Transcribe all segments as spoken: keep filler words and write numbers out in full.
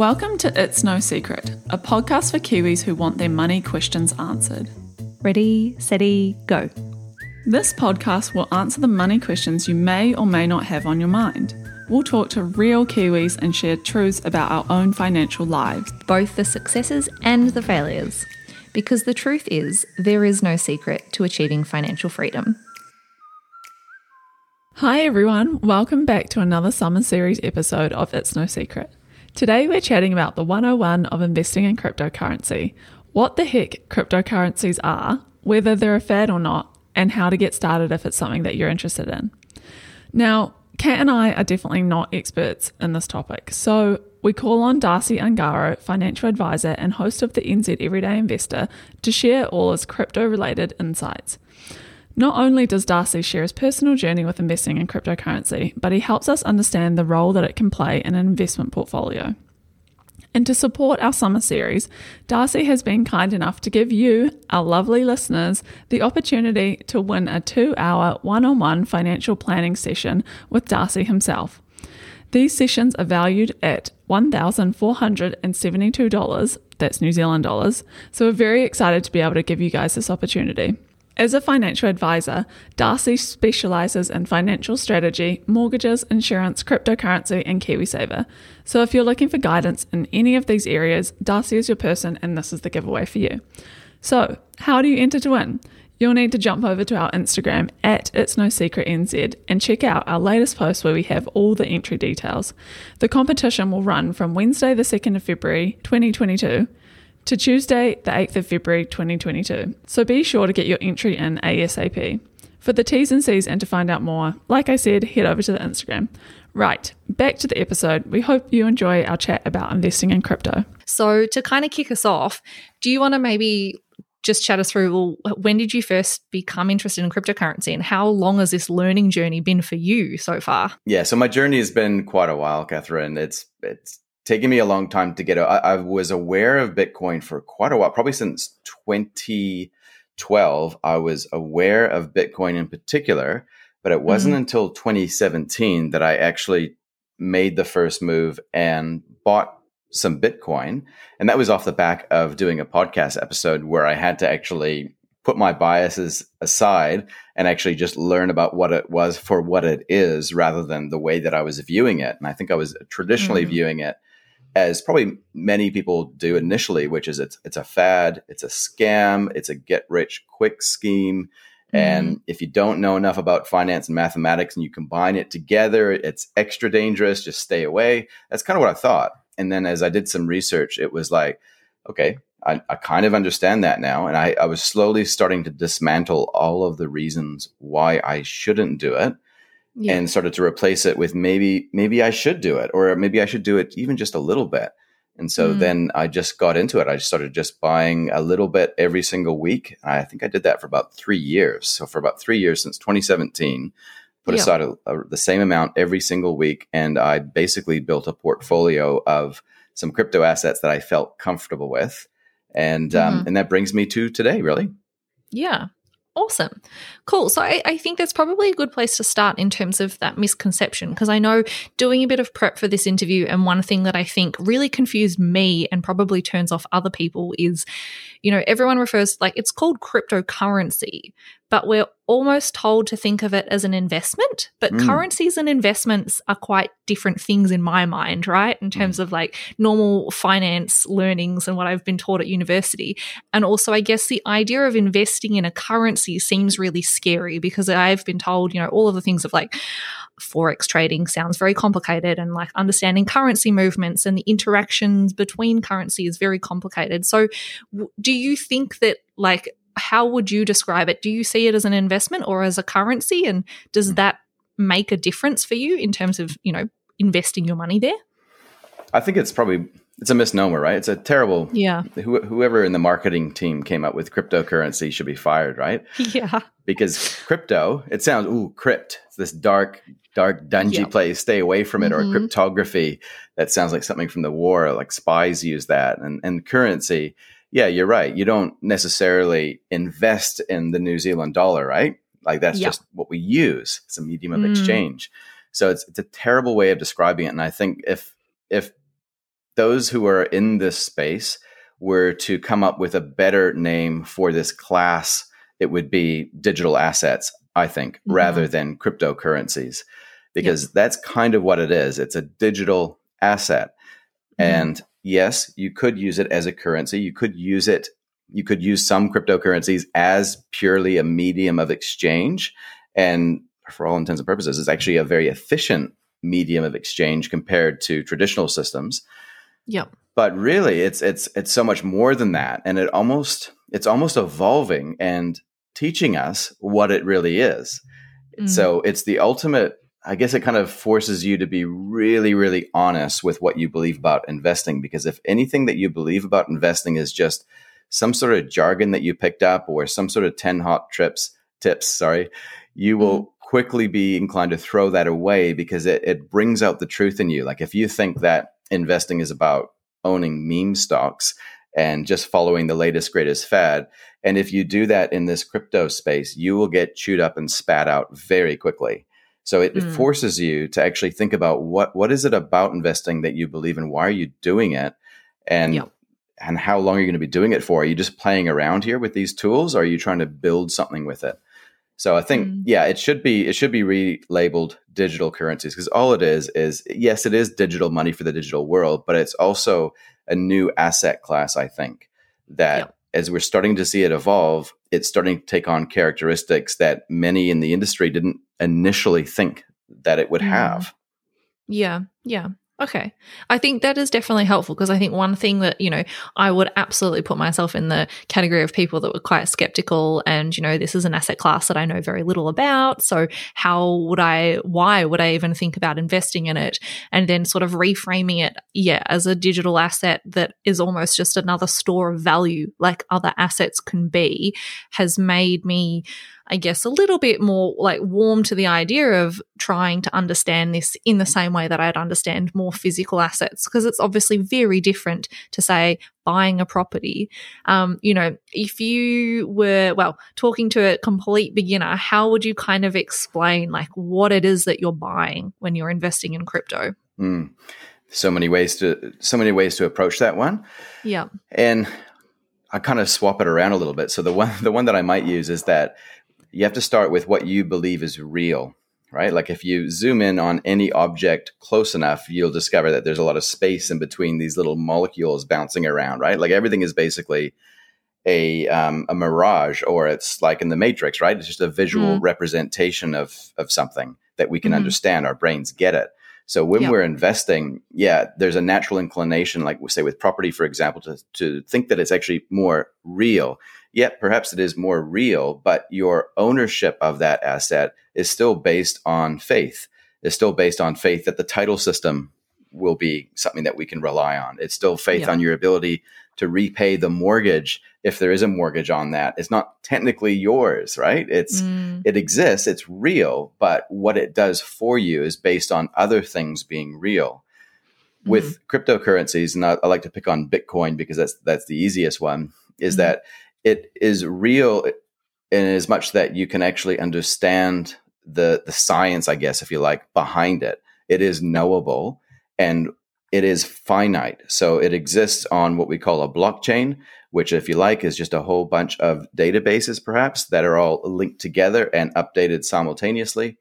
Welcome to It's No Secret, a podcast for Kiwis who want their money questions answered. Ready, steady, go. This podcast will answer the money questions you may or may not have on your mind. We'll talk to real Kiwis and share truths about our own financial lives. Both the successes and the failures. Because the truth is, there is no secret to achieving financial freedom. Hi everyone, welcome back to another summer series episode of It's No Secret. Today we're chatting about the one oh one of investing in cryptocurrency, what the heck cryptocurrencies are, whether they're a fad or not, and how to get started if it's something that you're interested in. Now, Kat and I are definitely not experts in this topic, so we call on Darcy Angaro, financial advisor and host of the N Z Everyday Investor, to share all his crypto-related insights. Not only does Darcy share his personal journey with investing in cryptocurrency, but he helps us understand the role that it can play in an investment portfolio. And to support our summer series, Darcy has been kind enough to give you, our lovely listeners, the opportunity to win a two-hour one-on-one financial planning session with Darcy himself. These sessions are valued at one thousand four hundred seventy-two dollars, that's New Zealand dollars, so we're very excited to be able to give you guys this opportunity. As a financial advisor, Darcy specialises in financial strategy, mortgages, insurance, cryptocurrency and KiwiSaver. So if you're looking for guidance in any of these areas, Darcy is your person and this is the giveaway for you. So how do you enter to win? You'll need to jump over to our Instagram at It's No Secret N Z and check out our latest post where we have all the entry details. The competition will run from Wednesday the second of February twenty twenty-two to Tuesday the eighth of February twenty twenty-two, so be sure to get your entry in ASAP. For the T's and C's and to find out more, like I said, head over to the Instagram. Right, back to the episode. We hope you enjoy our chat about investing in crypto. So to kind of kick us off, do you want to maybe just chat us through, well, when did you first become interested in cryptocurrency and how long has this learning journey been for you so far? Yeah, so my journey has been quite a while, Catherine. It's it's taking me a long time to get out. I, I was aware of Bitcoin for quite a while, probably since twenty twelve. I was aware of Bitcoin in particular, but it wasn't mm-hmm. until twenty seventeen that I actually made the first move and bought some Bitcoin. And that was off the back of doing a podcast episode where I had to actually put my biases aside and actually just learn about what it was for what it is rather than the way that I was viewing it. And I think I was traditionally mm-hmm. viewing it as probably many people do initially, which is it's it's a fad, it's a scam, it's a get-rich-quick scheme. Mm-hmm. And if you don't know enough about finance and mathematics and you combine it together, it's extra dangerous, just stay away. That's kind of what I thought. And then as I did some research, it was like, okay, I, I kind of understand that now. And I, I was slowly starting to dismantle all of the reasons why I shouldn't do it yeah. and started to replace it with maybe, maybe I should do it, or maybe I should do it even just a little bit. And so mm. then I just got into it. I started just buying a little bit every single week. I think I did that for about three years. So for about three years since twenty seventeen, put yeah. aside a, a, the same amount every single week. And I basically built a portfolio of some crypto assets that I felt comfortable with. And um, mm-hmm. and that brings me to today, really. Yeah. Awesome. Cool. So I, I think that's probably a good place to start in terms of that misconception, because I know doing a bit of prep for this interview, and one thing that I think really confused me and probably turns off other people is, you know, everyone refers, like, it's called cryptocurrency, but we're almost told to think of it as an investment, but mm. currencies and investments are quite different things in my mind, right? In terms mm. of like normal finance learnings and what I've been taught at university. And also, I guess the idea of investing in a currency seems really scary because I've been told, you know, all of the things of like Forex trading sounds very complicated, and like understanding currency movements and the interactions between currency is very complicated. So w- do you think that, like, how would you describe it? Do you see it as an investment or as a currency? And does that make a difference for you in terms of, you know, investing your money there? I think it's probably, it's a misnomer, right? It's a terrible, yeah. Wh- whoever in the marketing team came up with cryptocurrency should be fired, right? Yeah. Because crypto, it sounds, ooh, crypt. It's this dark, dark, dungy yep. place. Stay away from it. Mm-hmm. Or cryptography. That sounds like something from the war, like spies use that. And, and currency. Yeah, you're right. You don't necessarily invest in the New Zealand dollar, right? Like that's yeah. just what we use. It's a medium of mm. exchange. So it's it's a terrible way of describing it. And I think if if those who are in this space were to come up with a better name for this class, it would be digital assets, I think, mm-hmm. rather than cryptocurrencies, because yep. that's kind of what it is. It's a digital asset. Mm-hmm. And yes, you could use it as a currency. You could use it. You could use some cryptocurrencies as purely a medium of exchange. And for all intents and purposes, it's actually a very efficient medium of exchange compared to traditional systems. Yep. But really, it's it's it's so much more than that, and it almost it's almost evolving and teaching us what it really is. Mm-hmm. So it's the ultimate. I guess it kind of forces you to be really, really honest with what you believe about investing, because if anything that you believe about investing is just some sort of jargon that you picked up or some sort of ten hot trips tips, sorry, you mm-hmm. will quickly be inclined to throw that away, because it, it brings out the truth in you. Like if you think that investing is about owning meme stocks and just following the latest, greatest fad, and if you do that in this crypto space, you will get chewed up and spat out very quickly. So it, mm. it forces you to actually think about what what is it about investing that you believe in? Why are you doing it? And yep. and how long are you going to be doing it for? Are you just playing around here with these tools? Or are you trying to build something with it? So I think, mm. yeah, it should be it should be relabeled digital currencies, because all it is is, yes, it is digital money for the digital world, but it's also a new asset class, I think, that yep. as we're starting to see it evolve, it's starting to take on characteristics that many in the industry didn't initially think that it would have. Yeah, yeah. Okay. I think that is definitely helpful, because I think one thing that, you know, I would absolutely put myself in the category of people that were quite skeptical and, you know, this is an asset class that I know very little about. So how would I, why would I even think about investing in it? And then sort of reframing it, yeah, as a digital asset that is almost just another store of value like other assets can be, has made me, I guess, a little bit more like warm to the idea of trying to understand this in the same way that I'd understand more physical assets, because it's obviously very different to, say, buying a property. Um, you know, if you were, well, talking to a complete beginner, how would you kind of explain like what it is that you're buying when you're investing in crypto? Mm. So many ways to, so many ways to approach that one. Yeah. And I kind of swap it around a little bit. So the one, the one that I might use is that you have to start with what you believe is real, right? Like if you zoom in on any object close enough, you'll discover that there's a lot of space in between these little molecules bouncing around, right? Like everything is basically a um, a mirage, or it's like in the Matrix, right? It's just a visual mm-hmm. representation of of something that we can mm-hmm. understand. Our brains get it. So when yep. we're investing, yeah, there's a natural inclination, like we say with property, for example, to to think that it's actually more real. Yet, yeah, perhaps it is more real, but your ownership of that asset is still based on faith. It's still based on faith that the title system will be something that we can rely on. It's still faith yeah. on your ability to repay the mortgage if there is a mortgage on that. It's not technically yours, right? It's mm. it exists, it's real, but what it does for you is based on other things being real. Mm-hmm. With cryptocurrencies, and I, I like to pick on Bitcoin because that's that's the easiest one, is mm-hmm. that it is real in as much that you can actually understand the the science, I guess, if you like, behind it. It is knowable and it is finite. So it exists on what we call a blockchain, which, if you like, is just a whole bunch of databases, perhaps, that are all linked together and updated simultaneously.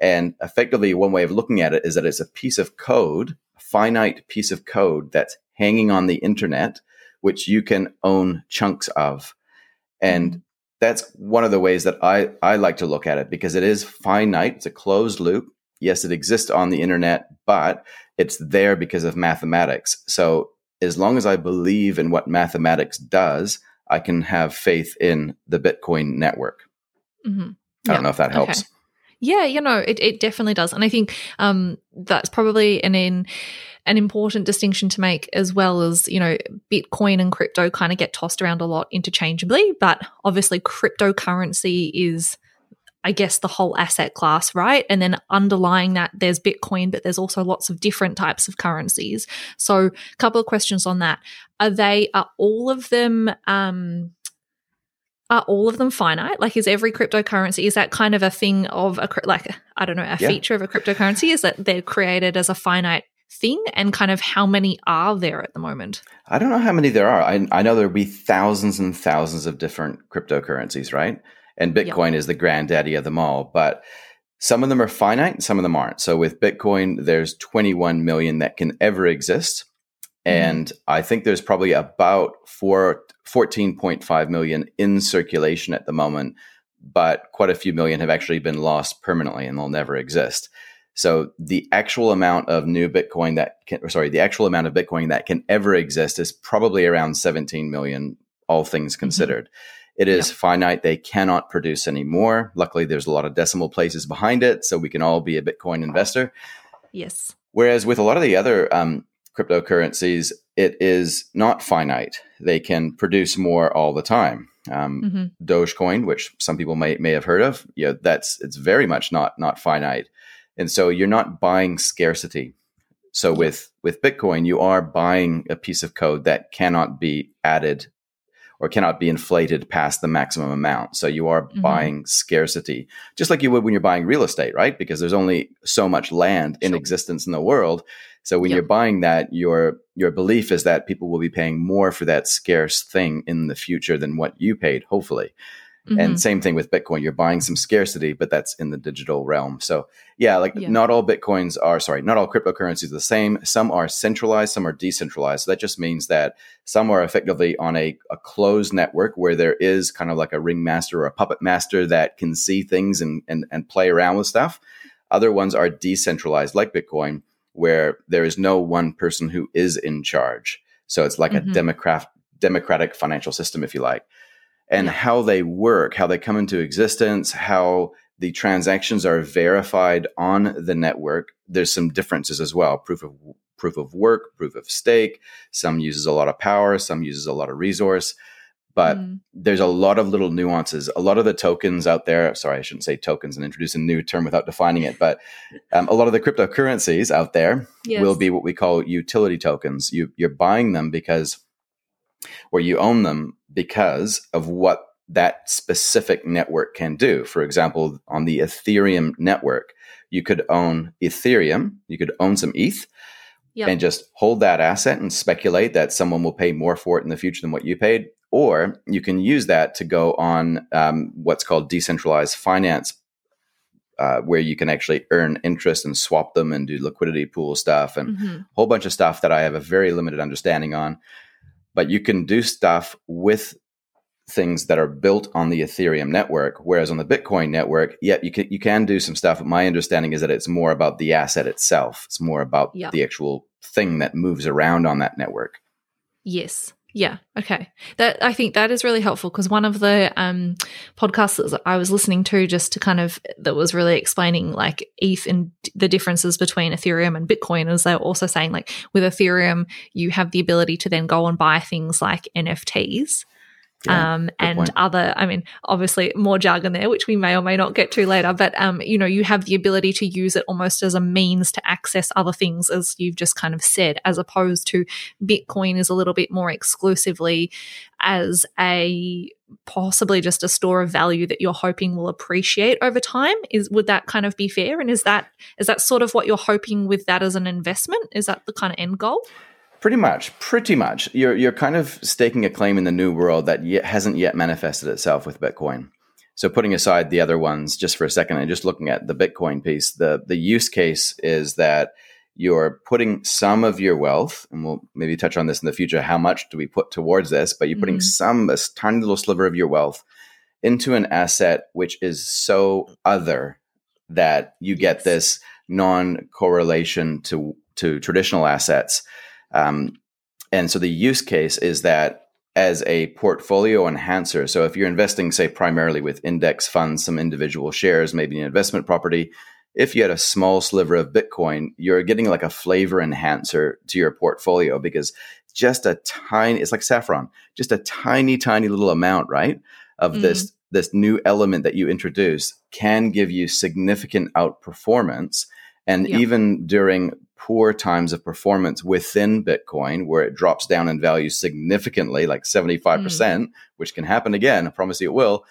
And effectively, one way of looking at it is that it's a piece of code, a finite piece of code that's hanging on the internet, which you can own chunks of. And that's one of the ways that I, I like to look at it, because it is finite. It's a closed loop. Yes, it exists on the internet, but it's there because of mathematics. So as long as I believe in what mathematics does, I can have faith in the Bitcoin network. Mm-hmm. Yeah. I don't know if that helps. Okay. Yeah, you know, it, it definitely does. And I think um, that's probably an in... an important distinction to make, as well as, you know, Bitcoin and crypto kind of get tossed around a lot interchangeably, but obviously cryptocurrency is, I guess, the whole asset class, right? And then underlying that, there's Bitcoin, but there's also lots of different types of currencies. So a couple of questions on that. Are they, are all of them, um, are all of them finite? Like, is every cryptocurrency, is that kind of a thing of, a like, I don't know, a yeah. feature of a cryptocurrency, is that they're created as a finite thing, and kind of how many are there at the moment? I don't know how many there are. I, I know there'll be thousands and thousands of different cryptocurrencies, right? And Bitcoin yep. is the granddaddy of them all. But some of them are finite and some of them aren't. So with Bitcoin, there's twenty-one million that can ever exist. And I think there's probably about four, fourteen point five million in circulation at the moment, but quite a few million have actually been lost permanently and they'll never exist. So the actual amount of new Bitcoin that can, or sorry, the actual amount of Bitcoin that can ever exist is probably around seventeen million, all things considered. Mm-hmm. It is yeah. finite. They cannot produce any more. Luckily, there's a lot of decimal places behind it, so we can all be a Bitcoin investor. Yes. Whereas with a lot of the other um, cryptocurrencies, it is not finite. They can produce more all the time. Um, mm-hmm. Dogecoin, which some people may may have heard of, you know, that's it's very much not not finite, and so you're not buying scarcity. So with with Bitcoin, you are buying a piece of code that cannot be added or cannot be inflated past the maximum amount. So you are mm-hmm. buying scarcity, just like you would when you're buying real estate, right? Because there's only so much land in sure. existence in the world. So when yep. you're buying that, your your belief is that people will be paying more for that scarce thing in the future than what you paid, hopefully. Mm-hmm. And same thing with Bitcoin. You're buying some scarcity, but that's in the digital realm. So yeah, like yeah. not all Bitcoins are, sorry, not all cryptocurrencies are the same. Some are centralized, some are decentralized. So that just means that some are effectively on a, a closed network where there is kind of like a ringmaster or a puppet master that can see things and, and, and play around with stuff. Other ones are decentralized like Bitcoin, where there is no one person who is in charge. So it's like mm-hmm. a democrat, democratic financial system, if you like. And how they work, how they come into existence, how the transactions are verified on the network. There's some differences as well. Proof of proof of work, proof of stake. Some uses a lot of power, some uses a lot of resource. But mm. there's a lot of little nuances. A lot of the tokens out there, sorry, I shouldn't say tokens and introduce a new term without defining it, but um, a lot of the cryptocurrencies out there yes. will be what we call utility tokens. You, you're buying them because, or you own them, because of what that specific network can do. For example, on the Ethereum network, you could own Ethereum, you could own some E T H, yep. and just hold that asset and speculate that someone will pay more for it in the future than what you paid. Or you can use that to go on um, what's called decentralized finance, uh, where you can actually earn interest and swap them and do liquidity pool stuff and mm-hmm. a whole bunch of stuff that I have a very limited understanding on. But you can do stuff with things that are built on the Ethereum network, whereas on the Bitcoin network, yeah, you can you can do some stuff. But my understanding is that it's more about the asset itself. It's more about yeah. the actual thing that moves around on that network. Yes. Yeah. Okay. That I think that is really helpful, because one of the um, podcasts that I was listening to just to kind of that was really explaining like E T H and the differences between Ethereum and Bitcoin, is they were also saying like with Ethereum, you have the ability to then go and buy things like N F Ts. Yeah, um, and point. Other, I mean, obviously more jargon there, which we may or may not get to later, but, um, you know, you have the ability to use it almost as a means to access other things, as you've just kind of said, as opposed to Bitcoin is a little bit more exclusively as a possibly just a store of value that you're hoping will appreciate over time. Is, would that kind of be fair? And is that, is that sort of what you're hoping with that as an investment? Is that the kind of end goal? Pretty much, pretty much. You're you're kind of staking a claim in the new world that yet hasn't yet manifested itself with Bitcoin. So putting aside the other ones just for a second and just looking at the Bitcoin piece, the, the use case is that you're putting some of your wealth, and we'll maybe touch on this in the future, how much do we put towards this, but you're putting mm-hmm. some, a tiny little sliver of your wealth into an asset which is so other that you get yes. this non-correlation to, to traditional assets. Um, and so the use case is that as a portfolio enhancer. So if you're investing, say, primarily with index funds, some individual shares, maybe an investment property, if you had a small sliver of Bitcoin, you're getting like a flavor enhancer to your portfolio, because just a tiny, it's like saffron, just a tiny, tiny little amount, right, of mm-hmm. this this new element that you introduce can give you significant outperformance. And yep. even during poor times of performance within Bitcoin, where it drops down in value significantly, like seventy-five percent, mm. which can happen again, I promise you it will,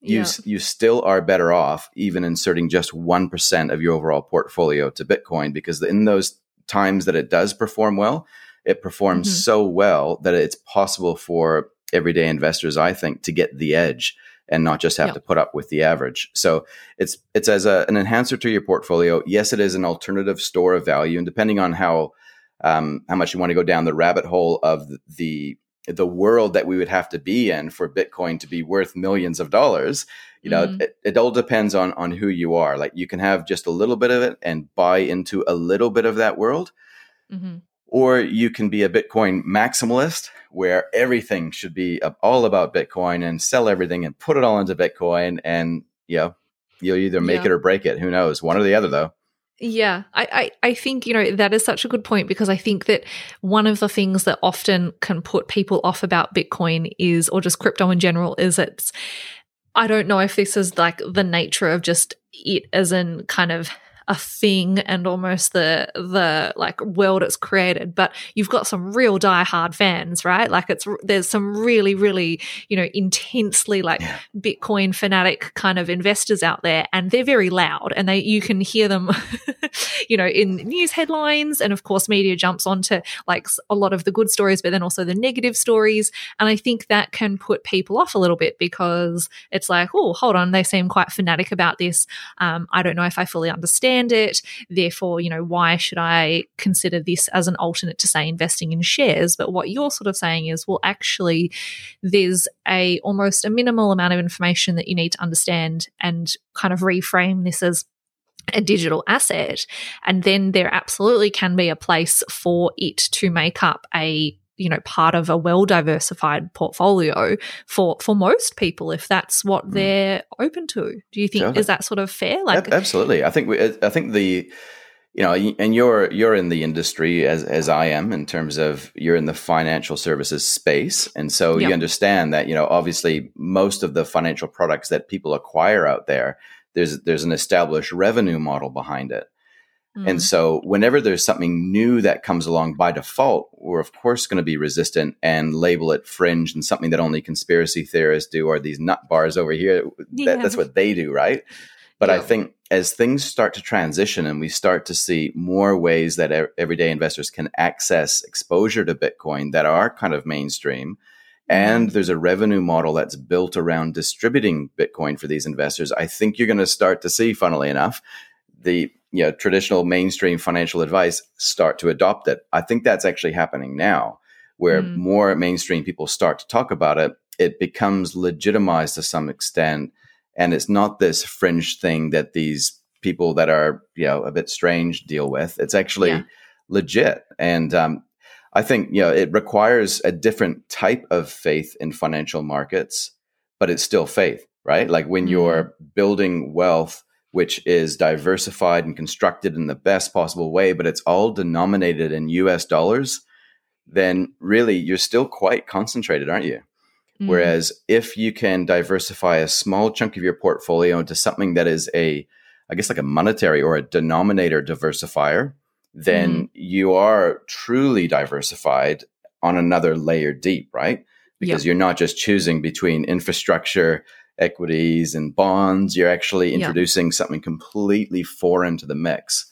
you, yeah. you still are better off even inserting just one percent of your overall portfolio to Bitcoin, because in those times that it does perform well, it performs mm-hmm. so well that it's possible for everyday investors, I think, to get the edge and not just have yep. to put up with the average. So it's it's as a, an enhancer to your portfolio. Yes, it is an alternative store of value. And depending on how um, how much you want to go down the rabbit hole of the the world that we would have to be in for Bitcoin to be worth millions of dollars, you know, mm-hmm. it, it all depends on on who you are. Like, you can have just a little bit of it and buy into a little bit of that world. Mm-hmm. Or you can be a Bitcoin maximalist, where everything should be all about Bitcoin and sell everything and put it all into Bitcoin. And, you know, you'll either make yeah. it or break it. Who knows? One or the other, though. Yeah, I, I, I think, you know, that is such a good point, because I think that one of the things that often can put people off about Bitcoin is, or just crypto in general, is it's, I don't know if this is like the nature of just it as in kind of a thing and almost the the like world it's created, but you've got some real diehard fans, right? Like, it's there's some really really you know intensely like yeah. Bitcoin fanatic kind of investors out there, and they're very loud, and they you can hear them you know in news headlines, and of course media jumps onto like a lot of the good stories but then also the negative stories. And I think that can put people off a little bit, because it's like, oh, hold on, they seem quite fanatic about this, um, I don't know if I fully understand it, therefore, you know, why should I consider this as an alternate to, say, investing in shares? But what you're sort of saying is, well, actually, there's a almost a minimal amount of information that you need to understand and kind of reframe this as a digital asset, and then there absolutely can be a place for it to make up a you know, part of a well-diversified portfolio for, for most people, if that's what mm. they're open to. Do you think, totally. Is that sort of fair? Like, a- absolutely. I think we, I think the, you know, and you're, you're in the industry as, as I am, in terms of you're in the financial services space. And so yep. you understand that, you know, obviously most of the financial products that people acquire out there, there's, there's an established revenue model behind it. And so whenever there's something new that comes along by default, we're of course going to be resistant and label it fringe and something that only conspiracy theorists do, or these nut bars over here. Yeah. That, that's what they do, right? But yeah. I think as things start to transition and we start to see more ways that er- everyday investors can access exposure to Bitcoin that are kind of mainstream, and there's a revenue model that's built around distributing Bitcoin for these investors, I think you're going to start to see, funnily enough, the you know, traditional mainstream financial advice start to adopt it. I think that's actually happening now, where mm. more mainstream people start to talk about it. It becomes legitimized to some extent. And it's not this fringe thing that these people that are, you know, a bit strange deal with. It's actually yeah. legit. And um, I think, you know, it requires a different type of faith in financial markets, but it's still faith, right? Like, when mm. you're building wealth, which is diversified and constructed in the best possible way, but it's all denominated in U S dollars, then really you're still quite concentrated, aren't you? Mm. Whereas if you can diversify a small chunk of your portfolio into something that is a, I guess, like a monetary or a denominator diversifier, then mm. you are truly diversified on another layer deep, right? Because yep. you're not just choosing between infrastructure, equities and bonds. You're actually introducing yeah. something completely foreign to the mix.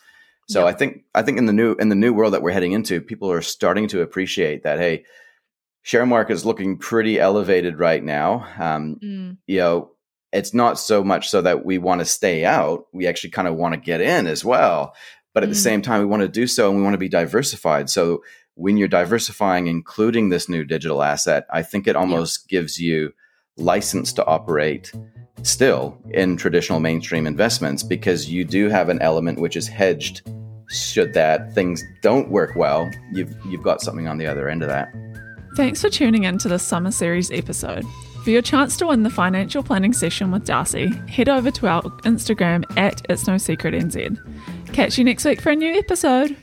So yeah. I think I think in the new in the new world that we're heading into, people are starting to appreciate that, hey, share market is looking pretty elevated right now. Um, mm. You know, it's not so much so that we want to stay out. We actually kind of want to get in as well, but at mm. the same time, we want to do so and we want to be diversified. So when you're diversifying, including this new digital asset, I think it almost yeah. gives you license to operate still in traditional mainstream investments, because you do have an element which is hedged. Should that things don't work well, you've you've got something on the other end of that. Thanks for tuning in to this summer series episode. For your chance to win the financial planning session with Darcy, head over to our Instagram at It's No Secret N Z. Catch you next week for a new episode.